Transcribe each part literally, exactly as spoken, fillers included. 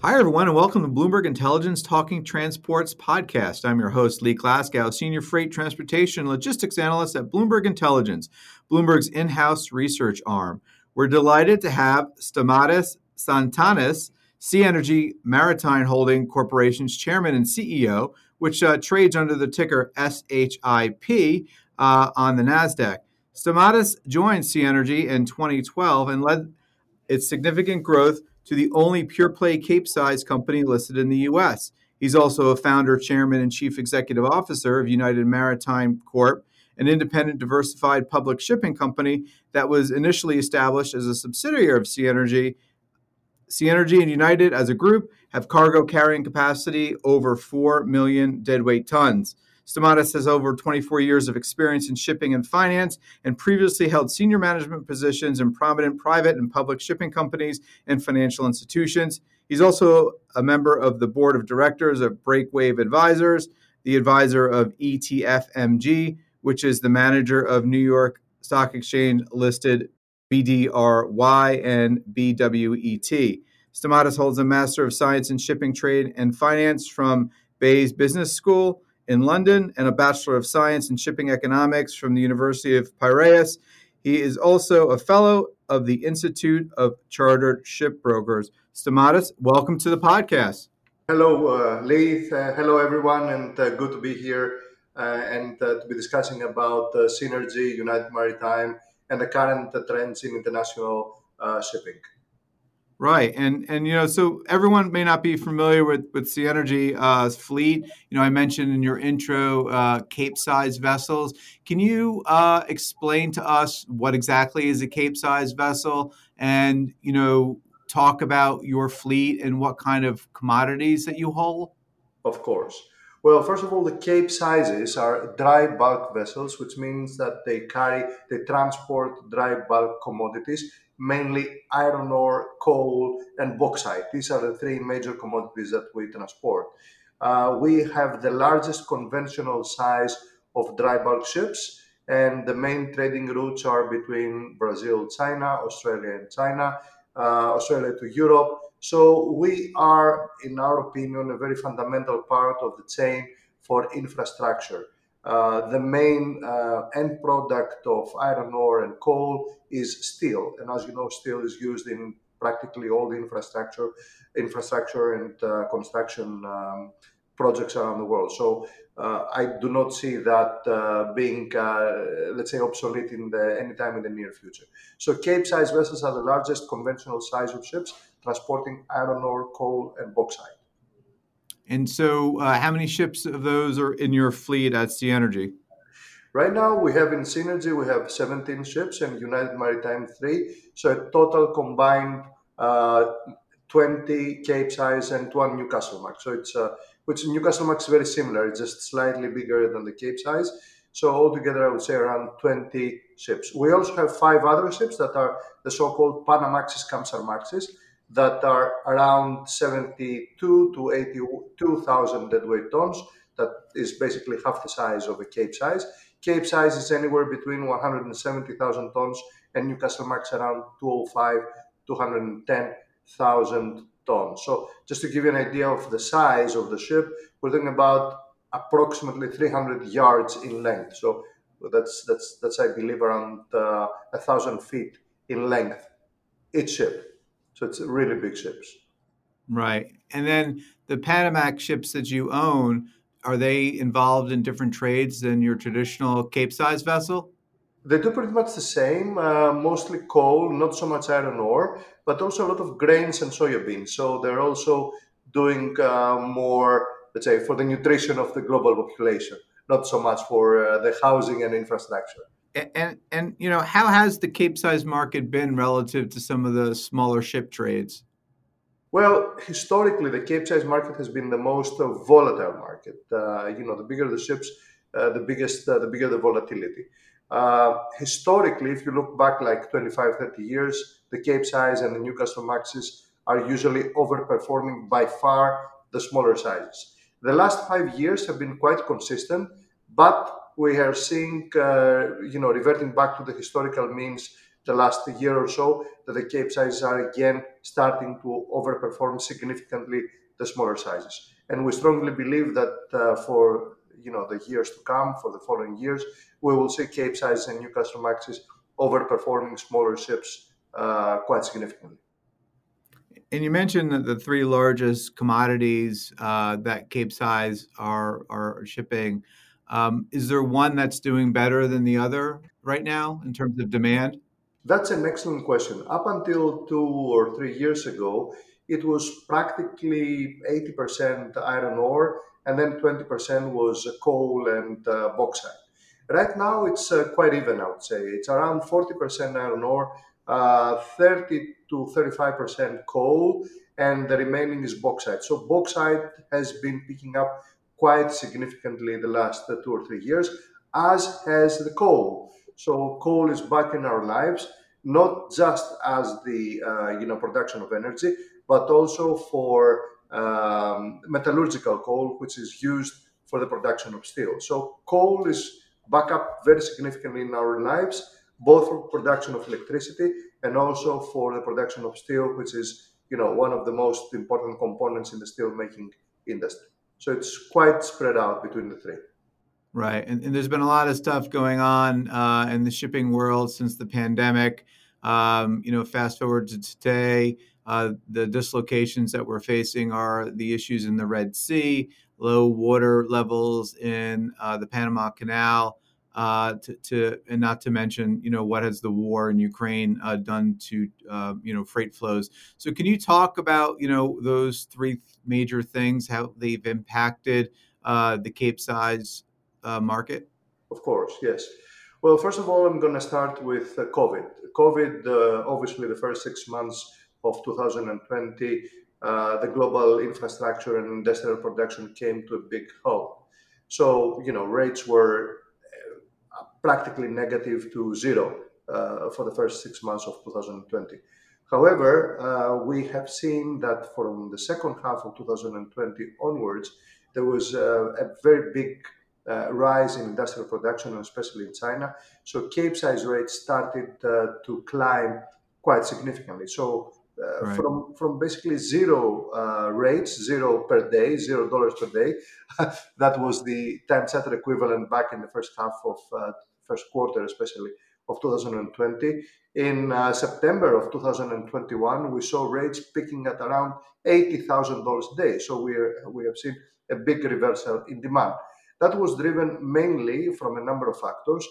Hi, everyone, and welcome to Bloomberg Intelligence Talking Transports podcast. I'm your host, Lee Klaskow, Senior Freight Transportation and Logistics Analyst at Bloomberg Intelligence, Bloomberg's in-house research arm. We're delighted to have Stamatis Tsantanis, Seanergy Maritime Holding Corporation's Chairman and C E O, which uh, trades under the ticker S H I P uh, on the NASDAQ. Stamatis joined Seanergy in twenty twelve and led its significant growth to the only pure-play Capesize company listed in the U S. He's also a founder, chairman, and chief executive officer of United Maritime Corporation, an independent diversified public shipping company that was initially established as a subsidiary of Seanergy. Seanergy and United, as a group, have cargo carrying capacity over four million deadweight tons. Stamatis has over twenty-four years of experience in shipping and finance and previously held senior management positions in prominent private and public shipping companies and financial institutions. He's also a member of the board of directors of BreakWave Advisors, the advisor of E T F M G, which is the manager of New York Stock Exchange listed B D R Y and B W E T. Stamatis holds a Master of Science in Shipping, Trade, and Finance from Bayes Business School in London, and a Bachelor of Science in Shipping Economics from the University of Piraeus. He is also a fellow of the Institute of Chartered Shipbrokers. Stamatis, welcome to the podcast. Hello, uh, Lee. Uh, hello, everyone, and uh, good to be here uh, and uh, to be discussing about uh, Seanergy, United Maritime, and the current uh, trends in international uh, shipping. Right. And, and you know, so everyone may not be familiar with, with Seanergy uh, fleet. You know, I mentioned in your intro, uh, Capesize vessels. Can you uh, explain to us what exactly is a Capesize vessel and, you know, talk about your fleet and what kind of commodities that you hold? Of course. Well, first of all, the Capesizes are dry bulk vessels, which means that they carry, they transport dry bulk commodities, mainly iron ore, coal, and bauxite. These are the three major commodities that we transport. Uh, we have the largest conventional size of dry bulk ships, and the main trading routes are between Brazil, China, Australia, and China, uh, Australia to Europe. So we are, in our opinion, a very fundamental part of the chain for infrastructure. Uh, the main uh, end product of iron ore and coal is steel. And as you know, steel is used in practically all the infrastructure infrastructure and uh, construction um, projects around the world. So uh, I do not see that uh, being, uh, let's say, obsolete in the anytime in the near future. So Capesize vessels are the largest conventional size of ships transporting iron ore, coal, and bauxite. And so uh, how many ships of those are in your fleet at Seanergy? Right now, we have in Seanergy, we have seventeen ships and United Maritime three. So a total combined uh, twenty Capesize and one Newcastle Max. So it's, uh, which Newcastle Max is very similar. It's just slightly bigger than the Capesize. So altogether, I would say around twenty ships. We also have five other ships that are the so-called Panamaxis, Campsar Maxis, that are around seventy-two to eighty-two thousand deadweight tons. That is basically half the size of a Capesize. Capesize is anywhere between one hundred seventy thousand tons and Newcastle Max around two hundred five, two hundred ten thousand tons. So just to give you an idea of the size of the ship, we're talking about approximately three hundred yards in length. So that's, that's, that's I believe, around uh, one thousand feet in length, each ship. So it's really big ships. Right. And then the Panamax ships that you own, are they involved in different trades than your traditional Capesize vessel? They do pretty much the same, uh, mostly coal, not so much iron ore, but also a lot of grains and soybeans. So they're also doing uh, more, let's say, for the nutrition of the global population, not so much for uh, the housing and infrastructure. And, and, you know, how has the Capesize market been relative to some of the smaller ship trades? Well, historically, the Capesize market has been the most volatile market. Uh, you know, the bigger the ships, uh, the biggest, uh, the bigger the volatility. Uh, historically, if you look back like twenty-five, thirty years, the Capesize and the Newcastle Maxis are usually overperforming by far the smaller sizes. The last five years have been quite consistent, but we are seeing, uh, you know, reverting back to the historical means the last year or so, that the Capesizes are again starting to overperform significantly the smaller sizes. And we strongly believe that uh, for, you know, the years to come, for the following years, we will see Capesize and Newcastle Maxis overperforming smaller ships uh, quite significantly. And you mentioned that the three largest commodities uh, that Capesize are, are shipping. Um, is there one that's doing better than the other right now in terms of demand? That's an excellent question. Up until two or three years ago, it was practically eighty percent iron ore, and then twenty percent was coal and uh, bauxite. Right now, it's uh, quite even, I would say. It's around forty percent iron ore, uh, thirty to thirty-five percent coal, and the remaining is bauxite. So bauxite has been picking up quite significantly the last uh, two or three years, as has the coal. So coal is back in our lives, not just as the uh, you know production of energy, but also for um, metallurgical coal, which is used for the production of steel. So coal is back up very significantly in our lives, both for production of electricity and also for the production of steel, which is you know one of the most important components in the steelmaking industry. So it's quite spread out between the three. Right. And, and there's been a lot of stuff going on uh, in the shipping world since the pandemic. Um, you know, fast forward to today, uh, the dislocations that we're facing are the issues in the Red Sea, low water levels in uh, the Panama Canal, uh, to, to and not to mention, you know, what has the war in Ukraine uh, done to, uh, you know, freight flows. So can you talk about, you know, those three major things, how they've impacted uh, the Capesize Uh, market? Of course, yes. Well, first of all, I'm going to start with uh, COVID. COVID, uh, obviously, the first six months of two thousand twenty, uh, the global infrastructure and industrial production came to a big halt. So, you know, rates were uh, practically negative to zero uh, for the first six months of two thousand twenty. However, uh, we have seen that from the second half of two thousand twenty onwards, there was uh, a very big Uh, rise in industrial production, especially in China. So Capesize rates started uh, to climb quite significantly. So uh, right. from, from basically zero uh, rates, zero per day, zero dollars per day, that was the time charter equivalent back in the first half of uh, first quarter, especially of two thousand twenty. In uh, September of two thousand twenty-one, we saw rates peaking at around eighty thousand dollars a day. So we, are, we have seen a big reversal in demand. That was driven mainly from a number of factors.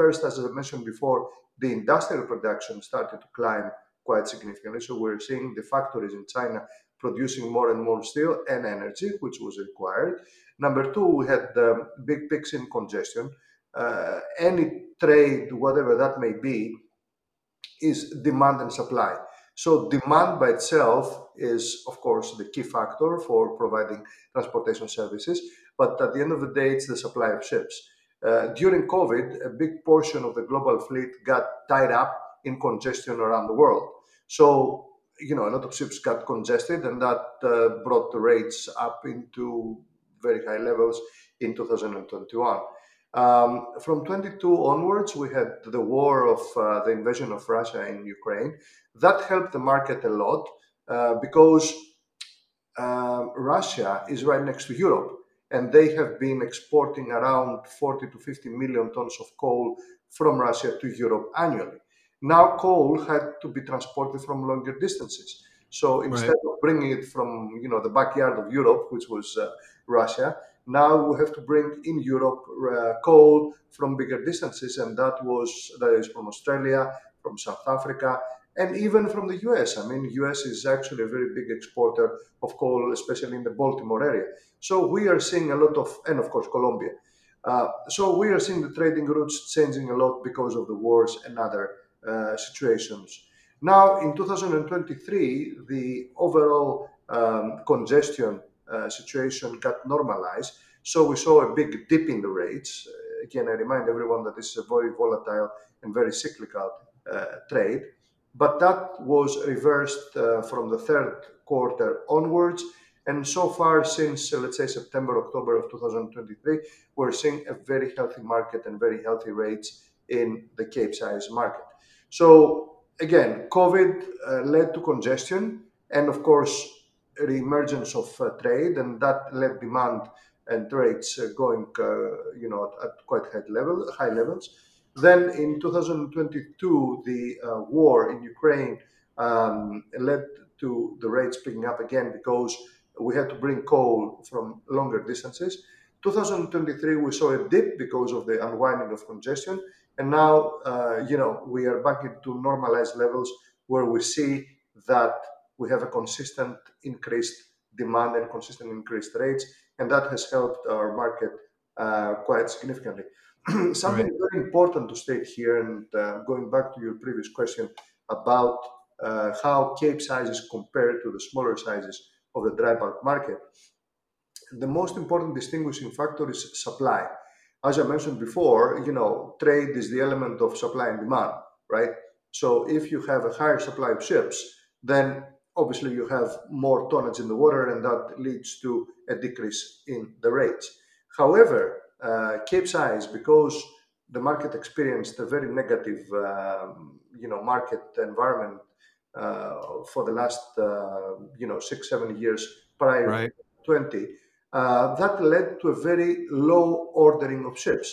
First, as I mentioned before, the industrial production started to climb quite significantly. So we're seeing the factories in China producing more and more steel and energy, which was required. Number two, we had the big peaks in congestion. Uh, any trade, whatever that may be, is demand and supply. So demand by itself is, of course, the key factor for providing transportation services. But at the end of the day, it's the supply of ships. Uh, during COVID, a big portion of the global fleet got tied up in congestion around the world. So, you know, a lot of ships got congested, and that uh, brought the rates up into very high levels in two thousand twenty-one. Um, from twenty-two onwards, we had the war of uh, the invasion of Russia in Ukraine. That helped the market a lot uh, because uh, Russia is right next to Europe, and they have been exporting around forty to fifty million tons of coal from Russia to Europe annually. Now coal had to be transported from longer distances. So instead right. of bringing it from you know, the backyard of Europe, which was uh, Russia, now we have to bring in Europe uh, coal from bigger distances, and that was that is from Australia, from South Africa, and even from the U S. I mean, U S is actually a very big exporter of coal, especially in the Baltimore area. So we are seeing a lot of, and of course, Colombia. Uh, so we are seeing the trading routes changing a lot because of the wars and other uh, situations. Now, in two thousand twenty-three, the overall um, congestion uh, situation got normalized. So we saw a big dip in the rates. Uh, again, I remind everyone that this is a very volatile and very cyclical uh, trade. But that was reversed uh, from the third quarter onwards. And so far, since, uh, let's say, September, October of two thousand twenty-three, we're seeing a very healthy market and very healthy rates in the Capesize market. So, again, COVID uh, led to congestion and, of course, reemergence of uh, trade, and that led demand and rates uh, going, uh, you know, at, at quite high, level, high levels. Then, in two thousand twenty-two, the uh, war in Ukraine um, led to the rates picking up again because we had to bring coal from longer distances. two thousand twenty-three, we saw a dip because of the unwinding of congestion. And now, uh, you know, we are back into normalized levels where we see that we have a consistent increased demand and consistent increased rates. And that has helped our market uh, quite significantly. Something right. very important to state here, and uh, going back to your previous question about uh, how Cape sizes compare to the smaller sizes of the dry bulk market. The most important distinguishing factor is supply. As I mentioned before, you know, trade is the element of supply and demand, right? So if you have a higher supply of ships, then obviously you have more tonnage in the water, and that leads to a decrease in the rates. However, uh, Capesize, because the market experienced a very negative, um, you know, market environment Uh, for the last, uh, you know, six, seven years prior right. to twenty, uh, that led to a very low ordering of ships.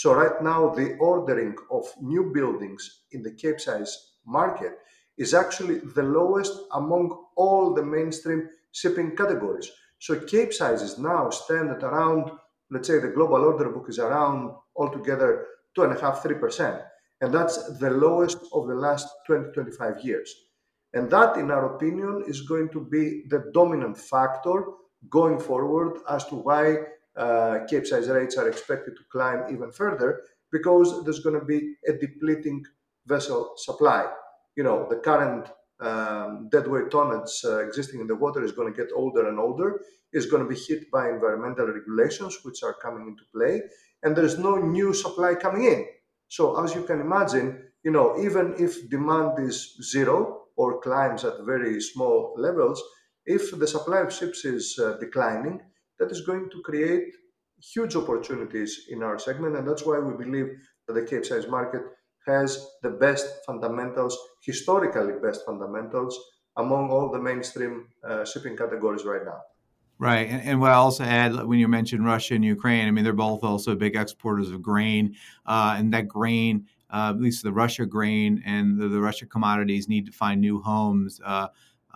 So right now, the ordering of new buildings in the Capesize market is actually the lowest among all the mainstream shipping categories. So Capesizes now stand at around, let's say the global order book is around altogether two and a half, three percent. And that's the lowest of the last twenty, twenty-five years. And that, in our opinion, is going to be the dominant factor going forward as to why uh, Capesize rates are expected to climb even further, because there's going to be a depleting vessel supply. You know, the current um, deadweight tonnage uh, existing in the water is going to get older and older. It's going to be hit by environmental regulations, which are coming into play, and there's no new supply coming in. So as you can imagine, you know, even if demand is zero, or climbs at very small levels, if the supply of ships is uh, declining, that is going to create huge opportunities in our segment. And that's why we believe that the Capesize market has the best fundamentals, historically best fundamentals, among all the mainstream uh, shipping categories right now. Right. And, and what I also add, when you mentioned Russia and Ukraine, I mean, they're both also big exporters of grain, uh, and that grain, Uh, at least the Russia grain and the, the Russia commodities need to find new homes, uh,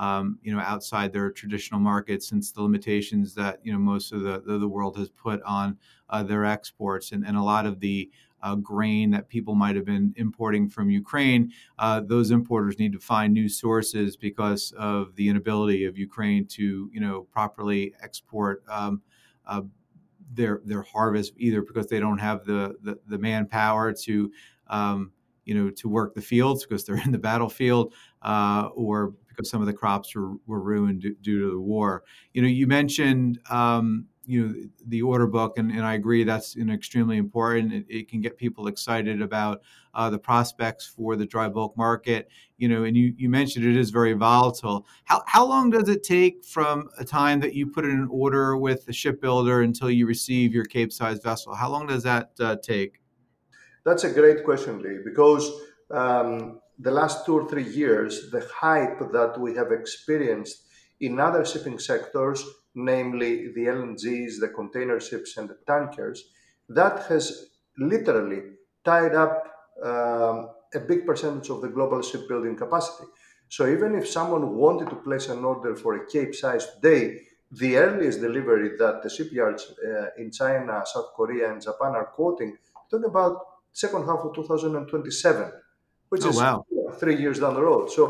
um, you know, outside their traditional markets, since the limitations that, you know, most of the, the, the world has put on uh, their exports. And, and a lot of the uh, grain that people might have been importing from Ukraine, uh, those importers need to find new sources because of the inability of Ukraine to, you know, properly export um, uh, their their harvest, either because they don't have the, the, the manpower to Um, you know, to work the fields because they're in the battlefield, uh, or because some of the crops were, were ruined due, due to the war. You know, you mentioned, um, you know, the order book, and, and I agree that's you know, extremely important. It, it can get people excited about uh, the prospects for the dry bulk market, you know, and you, you mentioned it is very volatile. How, how long does it take from a time that you put in an order with the shipbuilder until you receive your Capesize vessel? How long does that uh, take? That's a great question, Lee, because um, the last two or three years, the hype that we have experienced in other shipping sectors, namely the L N Gs, the container ships, and the tankers, that has literally tied up um, a big percentage of the global shipbuilding capacity. So even if someone wanted to place an order for a Capesize today, the earliest delivery that the shipyards uh, in China, South Korea, and Japan are quoting, talking about second half of two thousand twenty-seven, which oh, is wow. three years down the road. So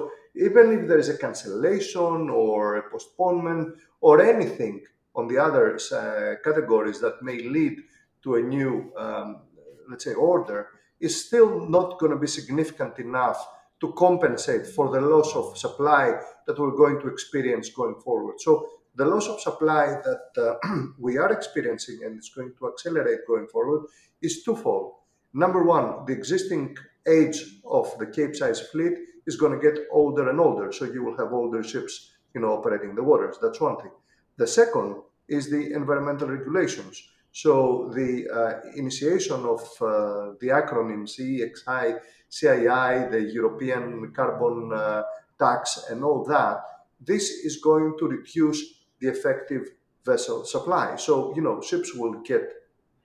even if there is a cancellation or a postponement or anything on the other uh, categories that may lead to a new, um, let's say, order is still not going to be significant enough to compensate for the loss of supply that we're going to experience going forward. So the loss of supply that uh, we are experiencing, and it's going to accelerate going forward, is twofold. Number one, the existing age of the Capesize fleet is going to get older and older, so you will have older ships, you know, operating the waters. That's one thing. The second is the environmental regulations. So the uh, initiation of uh, the acronym C E X I, C I I, the European carbon uh, tax and all that, this is going to reduce the effective vessel supply. So, you know, ships will get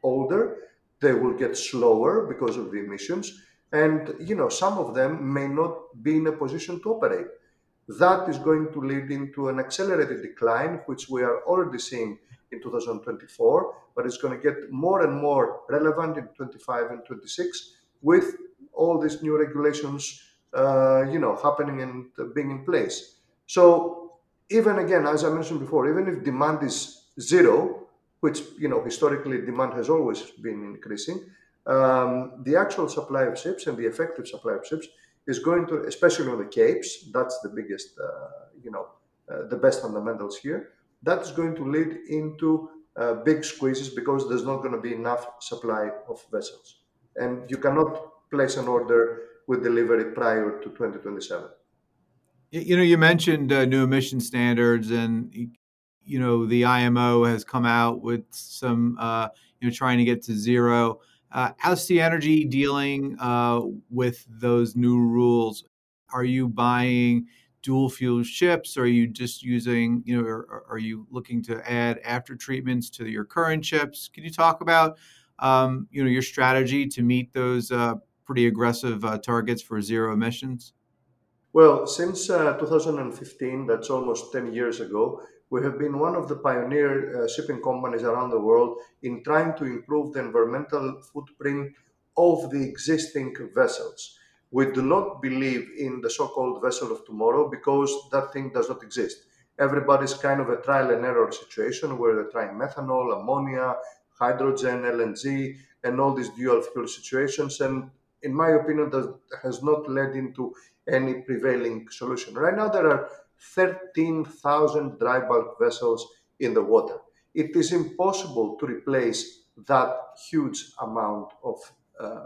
older, they will get slower because of the emissions, and, you know, some of them may not be in a position to operate. That is going to lead into an accelerated decline, which we are already seeing in two thousand twenty-four, but it's going to get more and more relevant in twenty-five and twenty-six with all these new regulations, uh, you know, happening and being in place. So even again, as I mentioned before, even if demand is zero, which, you know, historically demand has always been increasing, um, the actual supply of ships and the effective supply of ships is going to, especially on the Capes, that's the biggest, uh, you know, uh, the best fundamentals here, that is going to lead into uh, big squeezes because there's not going to be enough supply of vessels. And you cannot place an order with delivery prior to twenty twenty-seven. You know, you mentioned uh, new emission standards, and, you know, the I M O has come out with some, uh, you know, trying to get to zero. Uh, how's Seanergy dealing uh, with those new rules? Are you buying dual fuel ships? Are you just using, you know, or, or are you looking to add after treatments to your current ships? Can you talk about, um, you know, your strategy to meet those uh, pretty aggressive uh, targets for zero emissions? Well, since uh, two thousand fifteen, that's almost ten years ago, we have been one of the pioneer uh, shipping companies around the world in trying to improve the environmental footprint of the existing vessels. We do not believe in the so-called vessel of tomorrow because that thing does not exist. Everybody's kind of a trial and error situation where they're trying methanol, ammonia, hydrogen, L N G, and all these dual fuel situations. And in my opinion, that has not led into any prevailing solution. Right now, there are thirteen thousand dry bulk vessels in the water. It is impossible to replace that huge amount of uh,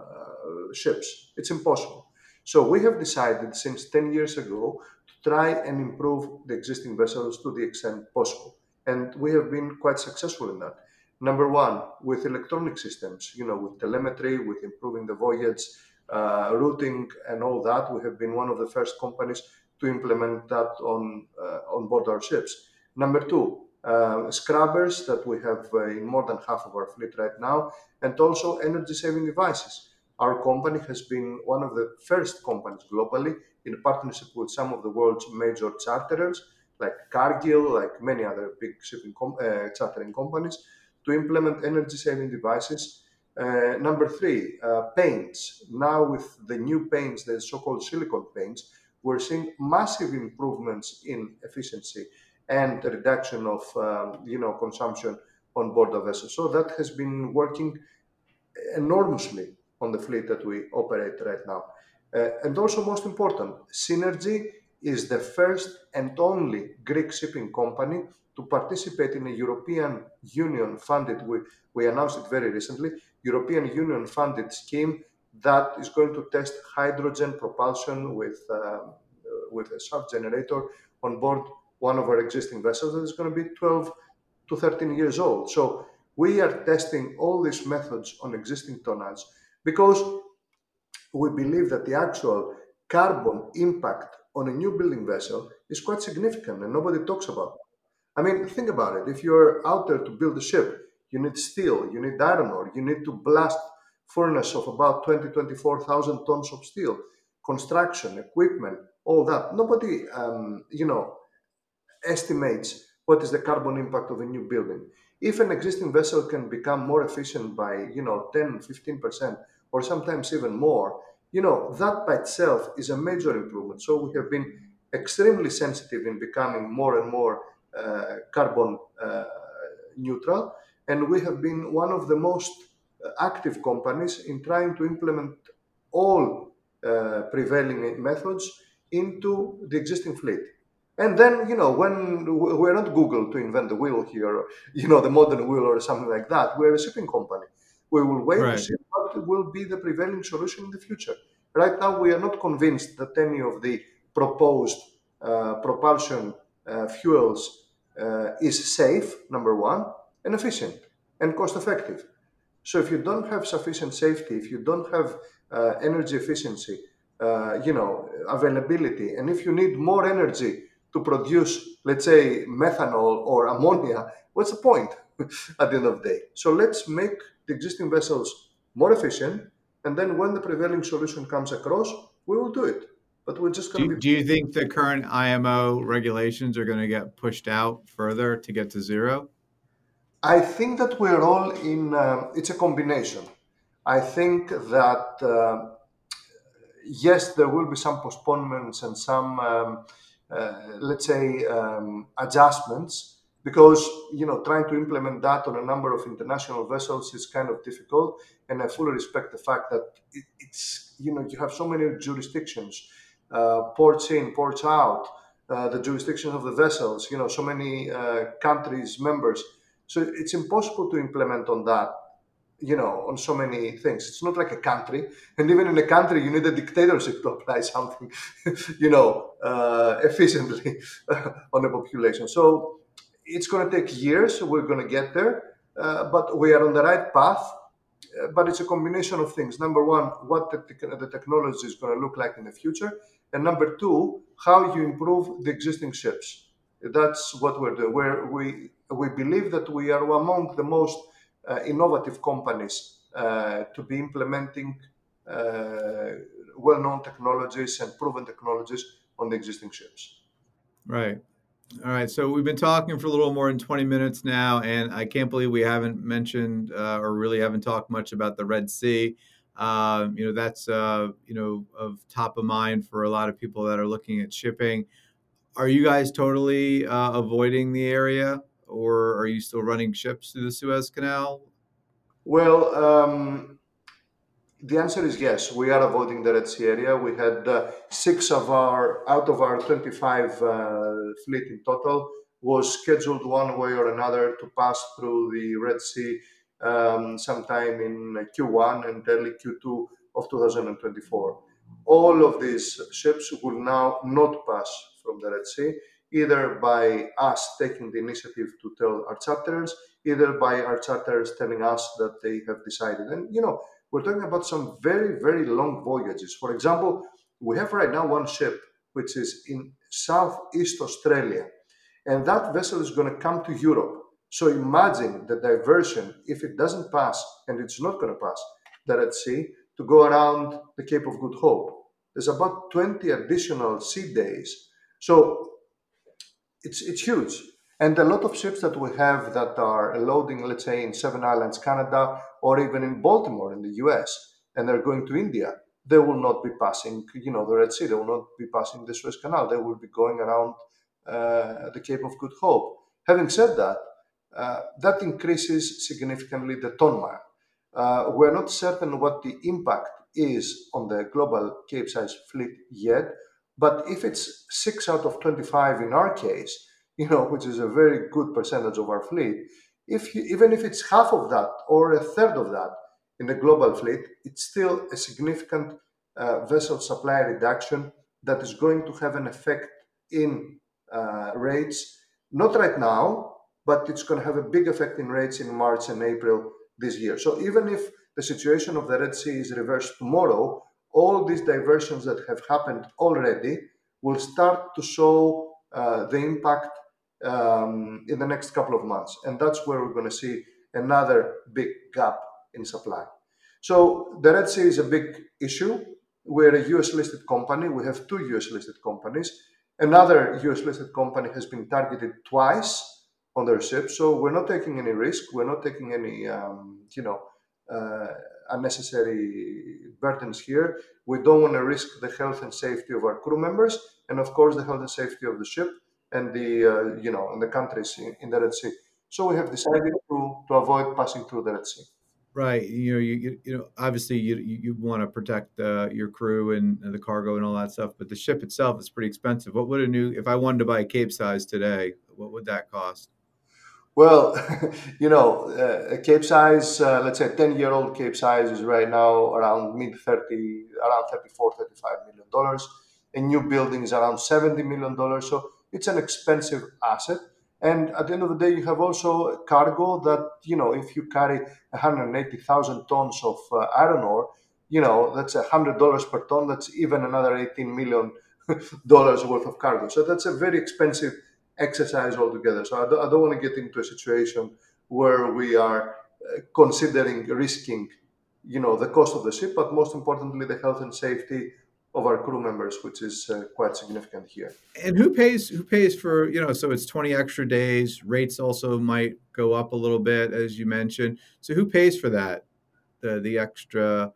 ships. It's impossible. So we have decided since ten years ago to try and improve the existing vessels to the extent possible. And we have been quite successful in that. Number one, with electronic systems, you know, with telemetry, with improving the voyage, uh, routing and all that, we have been one of the first companies to implement that on, uh, on board our ships. Number two, uh, scrubbers that we have uh, in more than half of our fleet right now, and also energy-saving devices. Our company has been one of the first companies globally in partnership with some of the world's major charterers, like Cargill, like many other big shipping com uh, chartering companies, to implement energy-saving devices. Uh, number three, uh, paints. Now with the new paints, the so-called silicone paints, we're seeing massive improvements in efficiency and reduction of, um, you know, consumption on board the vessel. So that has been working enormously on the fleet that we operate right now. Uh, and also most important, Seanergy is the first and only Greek shipping company to participate in a European Union funded, we, we announced it very recently, European Union funded scheme that is going to test hydrogen propulsion with, uh, with a shaft generator on board one of our existing vessels that is going to be twelve to thirteen years old. So we are testing all these methods on existing tonnage because we believe that the actual carbon impact on a new building vessel is quite significant and nobody talks about it. I mean, think about it. If you're out there to build a ship, you need steel, you need iron ore, you need to blast furnace of about twenty, twenty-four thousand tons of steel, construction, equipment, all that. Nobody, um, you know, estimates what is the carbon impact of a new building. If an existing vessel can become more efficient by, you know, ten, fifteen percent, or sometimes even more, you know, that by itself is a major improvement. So we have been extremely sensitive in becoming more and more uh, carbon uh, neutral. And we have been one of the most active companies in trying to implement all uh, prevailing methods into the existing fleet. And then, you know, when we're not Google to invent the wheel here, you know, the modern wheel or something like that, we're a shipping company. We will wait right. to see what will be the prevailing solution in the future. Right now, we are not convinced that any of the proposed uh, propulsion uh, fuels uh, is safe, number one, and efficient and cost-effective. So if you don't have sufficient safety, if you don't have uh, energy efficiency, uh, you know, availability, and if you need more energy to produce, let's say, methanol or ammonia, what's the point at the end of the day? So let's make the existing vessels more efficient, and then when the prevailing solution comes across, we will do it. But we're just going to be... Do you think the current I M O regulations are going to get pushed out further to get to zero? I think that we're all in... Um, it's a combination. I think that, uh, yes, there will be some postponements and some... Um, Uh, let's say, um, adjustments, because, you know, trying to implement that on a number of international vessels is kind of difficult. And I fully respect the fact that it, it's, you know, you have so many jurisdictions, uh, ports in, ports out, uh, the jurisdictions of the vessels, you know, so many uh, countries, members. So it's impossible to implement on that, you know, on so many things. It's not like a country. And even in a country, you need a dictatorship to apply something, you know, uh, efficiently on the population. So it's going to take years. We're going to get there. Uh, but we are on the right path. Uh, but it's a combination of things. Number one, what the, te the technology is going to look like in the future. And number two, how you improve the existing ships. That's what we're doing. Where we, we believe that we are among the most Uh, innovative companies uh, to be implementing uh, well-known technologies and proven technologies on the existing ships. Right. All right. So we've been talking for a little more than twenty minutes now, and I can't believe we haven't mentioned uh, or really haven't talked much about the Red Sea. Uh, you know, that's, uh, you know, of top of mind for a lot of people that are looking at shipping. Are you guys totally uh, avoiding the area? Or are you still running ships through the Suez Canal? Well, um, the answer is yes. We are avoiding the Red Sea area. We had uh, six of our out of our twenty-five uh, fleet in total was scheduled one way or another to pass through the Red Sea um, sometime in Q one and early Q two of two thousand twenty-four. All of these ships will now not pass from the Red Sea, either by us taking the initiative to tell our charterers, either by our charterers telling us that they have decided. And, you know, we're talking about some very, very long voyages. For example, we have right now one ship, which is in Southeast Australia, and that vessel is going to come to Europe. So imagine the diversion if it doesn't pass, and it's not going to pass, the Red Sea, to go around the Cape of Good Hope. There's about twenty additional sea days. So It's, it's huge. And a lot of ships that we have that are loading, let's say, in Seven Islands, Canada, or even in Baltimore in the U S, and they're going to India, they will not be passing, you know, the Red Sea. They will not be passing the Suez Canal. They will be going around uh, the Cape of Good Hope. Having said that, uh, that increases significantly the ton mile. Uh, we're not certain what the impact is on the global Capesize fleet yet. But if it's six out of twenty-five in our case, you know, which is a very good percentage of our fleet, if you, even if it's half of that or a third of that in the global fleet, it's still a significant uh, vessel supply reduction that is going to have an effect in uh, rates. Not right now, but it's going to have a big effect in rates in March and April this year. So even if the situation of the Red Sea is reversed tomorrow, all these diversions that have happened already will start to show uh, the impact um, in the next couple of months. And that's where we're going to see another big gap in supply. So the Red Sea is a big issue. We're a U S listed company. We have two U S listed companies. Another U S listed company has been targeted twice on their ship. So we're not taking any risk. We're not taking any, um, you know, uh, unnecessary burdens here. We don't want to risk the health and safety of our crew members, and of course the health and safety of the ship and the uh, you know and the countries in, in the Red Sea. So we have decided to to avoid passing through the Red Sea. Right. You know, you, you, you know, obviously you you, you want to protect uh, your crew and uh, the cargo and all that stuff, but the ship itself is pretty expensive. What would a new, if I wanted to buy a Capesize today, what would that cost? Well, you know, uh, a Capesize, uh, let's say a ten-year-old Capesize is right now around mid thirty, around thirty-four, thirty-five million dollars. A new building is around seventy million dollars. So it's an expensive asset. And at the end of the day, you have also cargo that, you know, if you carry one hundred eighty thousand tons of uh, iron ore, you know, that's one hundred dollars per ton. That's even another eighteen million dollars worth of cargo. So that's a very expensive exercise altogether. So I don't, I don't want to get into a situation where we are considering risking, you know, the cost of the ship, but most importantly, the health and safety of our crew members, which is uh, quite significant here. And who pays, who pays for, you know, so it's twenty extra days, rates also might go up a little bit, as you mentioned. So who pays for that? The, the extra,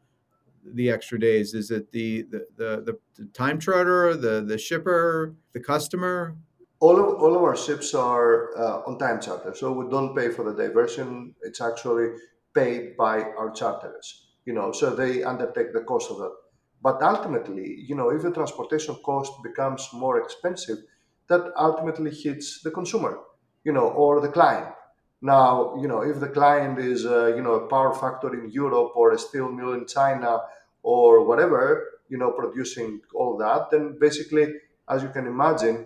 the extra days, is it the, the, the, the time charter, the, the shipper, the customer? All of, all of our ships are uh, on time charter. So we don't pay for the diversion. It's actually paid by our charterers, you know, so they undertake the cost of that. But ultimately, you know, if the transportation cost becomes more expensive, that ultimately hits the consumer, you know, or the client. Now, you know, if the client is, uh, you know, a power factor in Europe or a steel mill in China or whatever, you know, producing all that, then basically, as you can imagine,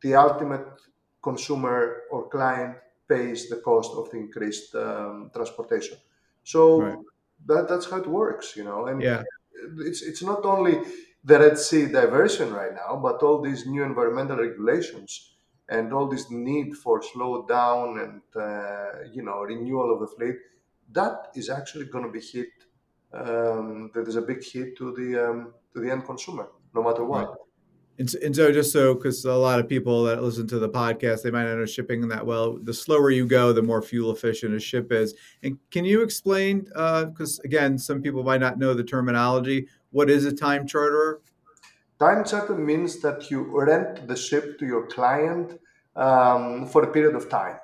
the ultimate consumer or client pays the cost of the increased um, transportation. So right. that, that's how it works, you know. And yeah. It's it's not only the Red Sea diversion right now, but all these new environmental regulations and all this need for slow down and uh, you know renewal of the fleet, that is actually going to be hit. Um, that is a big hit to the um, to the end consumer, no matter what. Right. And, and so, just so, because a lot of people that listen to the podcast, they might not know shipping that well. The slower you go, the more fuel efficient a ship is. And can you explain, because uh, again, some people might not know the terminology, what is a time charter? Time charter means that you rent the ship to your client um, for a period of time.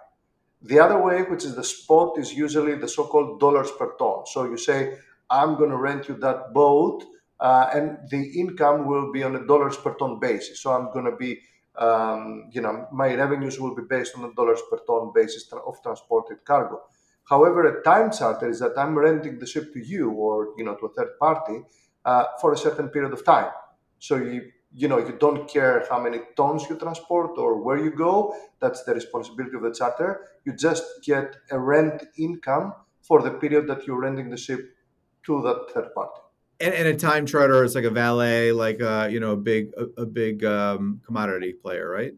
The other way, which is the spot, is usually the so-called dollars per ton. So you say, I'm going to rent you that boat. Uh, and the income will be on a dollars per ton basis. So I'm going to be, um, you know, my revenues will be based on a dollars per ton basis of transported cargo. However, a time charter is that I'm renting the ship to you or, you know, to a third party uh, for a certain period of time. So, you, you know, you don't care how many tons you transport or where you go. That's the responsibility of the charter. You just get a rent income for the period that you're renting the ship to that third party. And, and a time charter is like a valet, like uh, you know, a big, a, a big um, commodity player, right?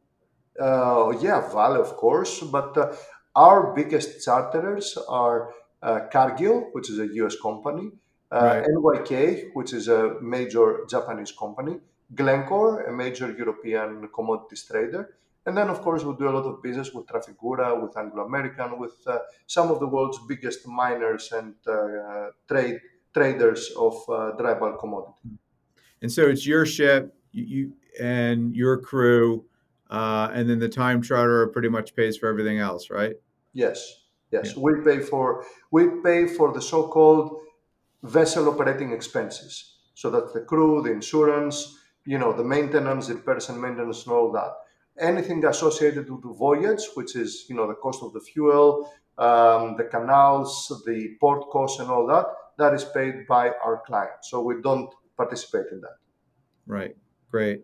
Uh, yeah, Vale, of course. But uh, our biggest charterers are uh, Cargill, which is a U S company, uh, right. N Y K, which is a major Japanese company, Glencore, a major European commodities trader, and then of course we do a lot of business with Trafigura, with Anglo-American, with uh, some of the world's biggest miners and uh, trade. traders of uh, dry bulk commodity. And so it's your ship, you, you and your crew, uh, and then the time charter pretty much pays for everything else, right? Yes, yes. Yeah. We pay for we pay for the so-called vessel operating expenses. So that's the crew, the insurance, you know, the maintenance, the person maintenance, and all that. Anything associated with the voyage, which is, you know, the cost of the fuel, um, the canals, the port costs, and all that. That is paid by our client. So we don't participate in that. Right. Great.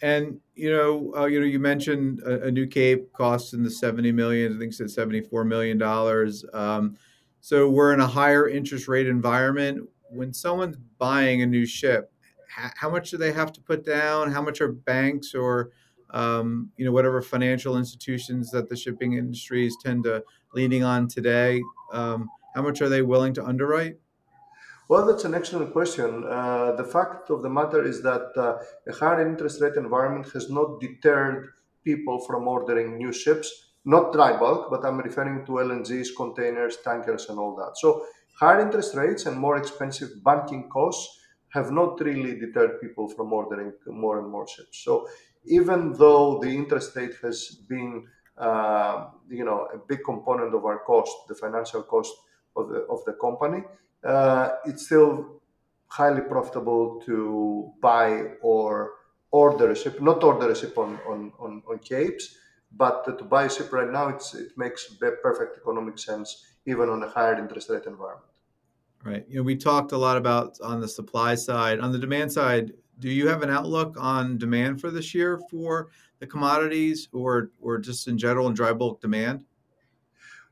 And, you know, uh, you know, you mentioned a, a new Cape costs in the seventy million, I think it's seventy-four million dollars. Um, so we're in a higher interest rate environment. When someone's buying a new ship, ha- how much do they have to put down? How much are banks or, um, you know, whatever financial institutions that the shipping industries tend to leaning on today? Um, how much are they willing to underwrite? Well, that's an excellent question. Uh, the fact of the matter is that uh, a higher interest rate environment has not deterred people from ordering new ships, not dry bulk, but I'm referring to L N Gs, containers, tankers, and all that. So higher interest rates and more expensive banking costs have not really deterred people from ordering more and more ships. So even though the interest rate has been, uh, you know, a big component of our cost, the financial cost of the, of the company, uh, it's still highly profitable to buy or order a ship, not order a ship on, on, on, on Capes, but to buy a ship right now, it's, it makes perfect economic sense, even on a higher interest rate environment. Right. You know, we talked a lot about on the supply side. On the demand side, do you have an outlook on demand for this year for the commodities or or just in general in dry bulk demand?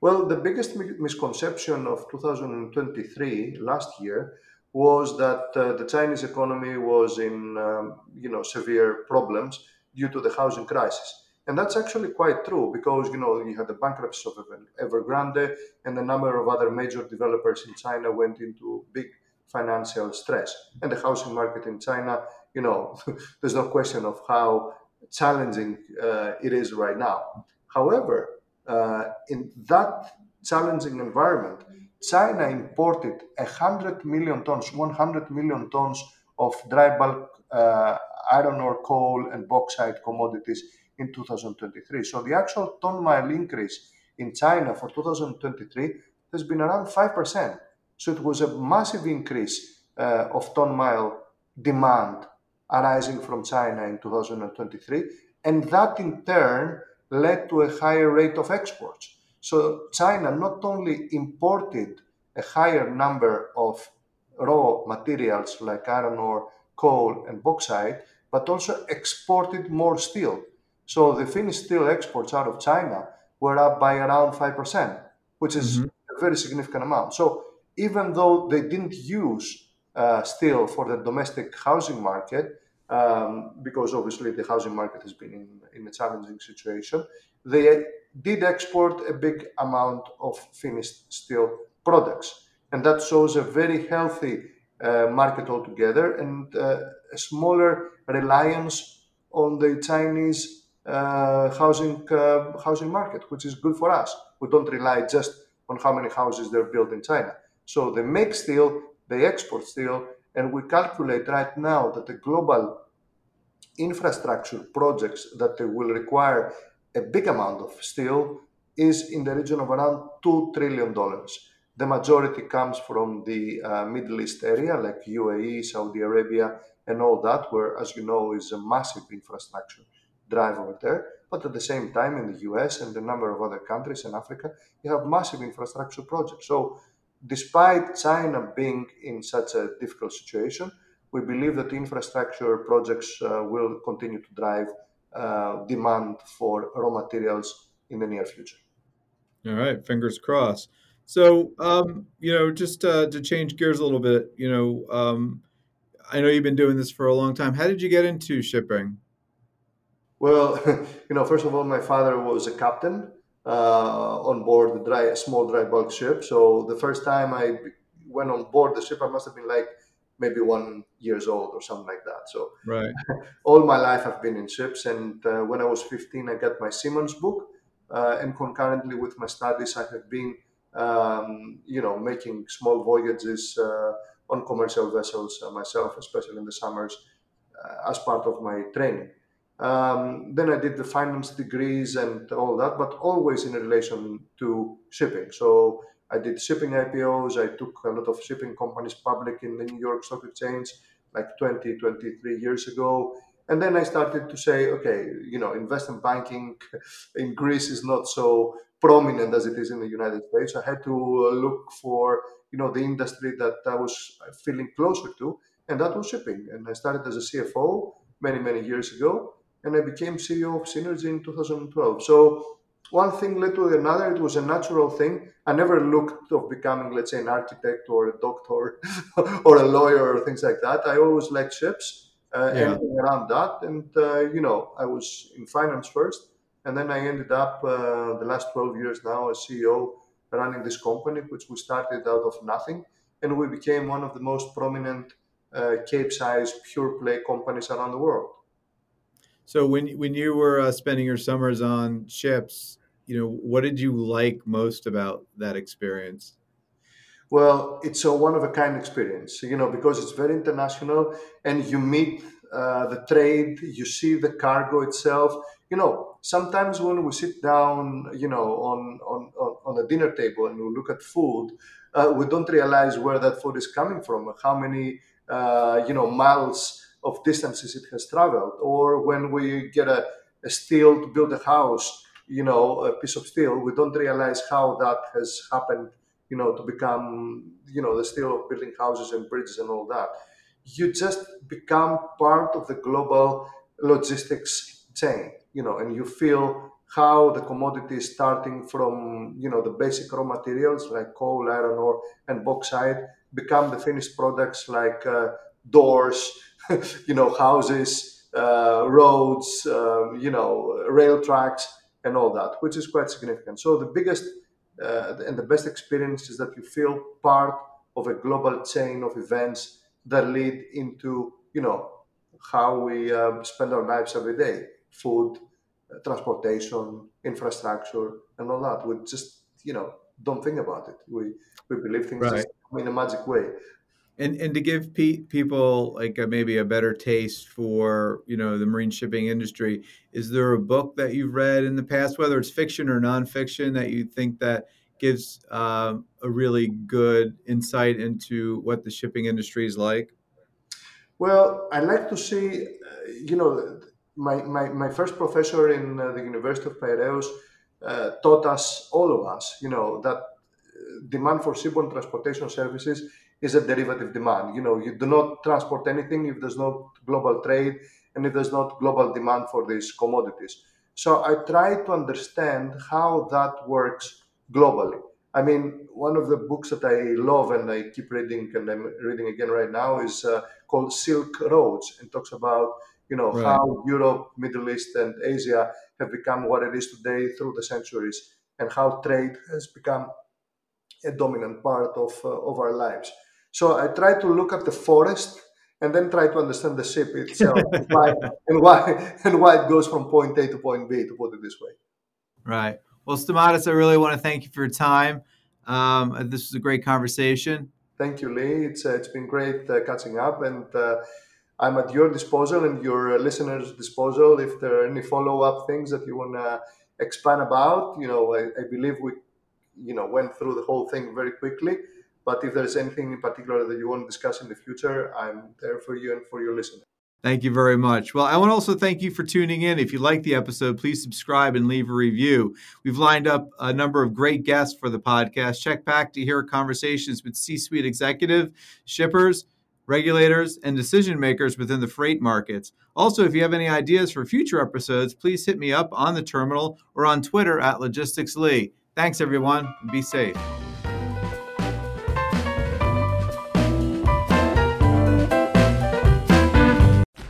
Well, the biggest misconception of two thousand twenty-three last year was that uh, the Chinese economy was in um, you know severe problems due to the housing crisis. And that's actually quite true because, you know, you had the bankruptcy of Evergrande and a number of other major developers in China went into big financial stress. And the housing market in China, you know, there's no question of how challenging uh, it is right now. However, uh, in that challenging environment, China imported one hundred million tons, one hundred million tons of dry bulk, uh, iron ore, coal and bauxite commodities in two thousand twenty-three. So the actual ton-mile increase in China for two thousand twenty-three has been around five percent. So it was a massive increase uh, of ton-mile demand arising from China in two thousand twenty-three. And that in turn led to a higher rate of exports. So China not only imported a higher number of raw materials like iron ore, coal and bauxite, but also exported more steel. So the Finnish steel exports out of China were up by around five percent, which is mm-hmm. a very significant amount. So even though they didn't use uh, steel for the domestic housing market, um, because obviously the housing market has been in, in a challenging situation, they did export a big amount of Finnish steel products. And that shows a very healthy uh, market altogether and uh, a smaller reliance on the Chinese Uh, housing uh, housing market, which is good for us. We don't rely just on how many houses they're built in China. So they make steel, they export steel, and we calculate right now that the global infrastructure projects that they will require a big amount of steel is in the region of around two trillion dollars. The majority comes from the uh, Middle East area, like U A E, Saudi Arabia, and all that, where, as you know, is a massive infrastructure drive over there, but at the same time in the U S and a number of other countries in Africa, you have massive infrastructure projects. So despite China being in such a difficult situation, we believe that infrastructure projects uh, will continue to drive uh, demand for raw materials in the near future. All right, fingers crossed. So, um, you know, just uh, to change gears a little bit, you know, um, I know you've been doing this for a long time. How did you get into shipping? Well, you know, first of all, my father was a captain uh, on board the dry, a small dry bulk ship. So the first time I went on board the ship, I must have been like maybe one years old or something like that. So right. All my life I've been in ships. And uh, when I was fifteen, I got my Seaman's book. Uh, and concurrently with my studies, I have been, um, you know, making small voyages uh, on commercial vessels uh, myself, especially in the summers, uh, as part of my training. Um, then I did the finance degrees and all that, but always in relation to shipping. So I did shipping I P Os. I took a lot of shipping companies public in the New York Stock Exchange like twenty, twenty-three years ago. And then I started to say, okay, you know, investment banking in Greece is not so prominent as it is in the United States. I had to look for, you know, the industry that I was feeling closer to, and that was shipping. And I started as a C F O many, many years ago. And I became C E O of Seanergy in two thousand twelve. So one thing led to another. It was a natural thing. I never looked of becoming, let's say, an architect or a doctor or a lawyer or things like that. I always liked ships, uh, yeah. anything around that. And, uh, you know, I was in finance first. And then I ended up uh, the last twelve years now as C E O running this company, which we started out of nothing. And we became one of the most prominent uh, Capesize pure play companies around the world. So when when you were uh, spending your summers on ships, you know, what did you like most about that experience? Well, it's a one-of-a-kind experience, you know, because it's very international and you meet uh, the trade, you see the cargo itself. You know, sometimes when we sit down, you know, on on on, on on a dinner table and we look at food, uh, we don't realize where that food is coming from, how many uh, you know miles of distances it has traveled. Or when we get a, a steel to build a house, you know, a piece of steel, we don't realize how that has happened, you know, to become, you know, the steel of building houses and bridges and all that. You just become part of the global logistics chain, you know, and you feel how the commodity is starting from, you know, the basic raw materials like coal, iron ore, and bauxite, become the finished products like uh, doors, you know, houses, uh, roads, um, you know, rail tracks, and all that, which is quite significant. So the biggest uh, and the best experience is that you feel part of a global chain of events that lead into, you know, how we uh, spend our lives every day: food, uh, transportation, infrastructure, and all that. We just, you know, don't think about it. We we believe things right. in a magic way. And and to give pe- people like a, maybe a better taste for, you know, the marine shipping industry, is there a book that you've read in the past, whether it's fiction or nonfiction, that you think that gives uh, a really good insight into what the shipping industry is like? Well, I like to see, uh, you know, my, my, my first professor in uh, the University of Piraeus uh, taught us, all of us, you know, that demand for seaborne transportation services is a derivative demand. You know, you do not transport anything if there's not global trade and if there's not global demand for these commodities. So I try to understand how that works globally. I mean, one of the books that I love and I keep reading and I'm reading again right now is uh, called Silk Roads, and talks about, you know, right. how Europe, Middle East, and Asia have become what it is today through the centuries, and how trade has become a dominant part of, uh, of our lives. So I try to look at the forest and then try to understand the ship itself and, why, and why and why it goes from point A to point B, to put it this way. Right. Well, Stamatis, I really want to thank you for your time. Um, this was a great conversation. Thank you, Lee. It's uh, it's been great uh, catching up, and uh, I'm at your disposal and your listeners' disposal if there are any follow-up things that you want to expand about. You know, I, I believe we, you know, went through the whole thing very quickly. But if there's anything in particular that you want to discuss in the future, I'm there for you and for your listeners. Thank you very much. Well, I want to also thank you for tuning in. If you like the episode, please subscribe and leave a review. We've lined up a number of great guests for the podcast. Check back to hear conversations with C-suite executives, shippers, regulators, and decision makers within the freight markets. Also, if you have any ideas for future episodes, please hit me up on the terminal or on Twitter at LogisticsLee. Thanks, everyone, and be safe.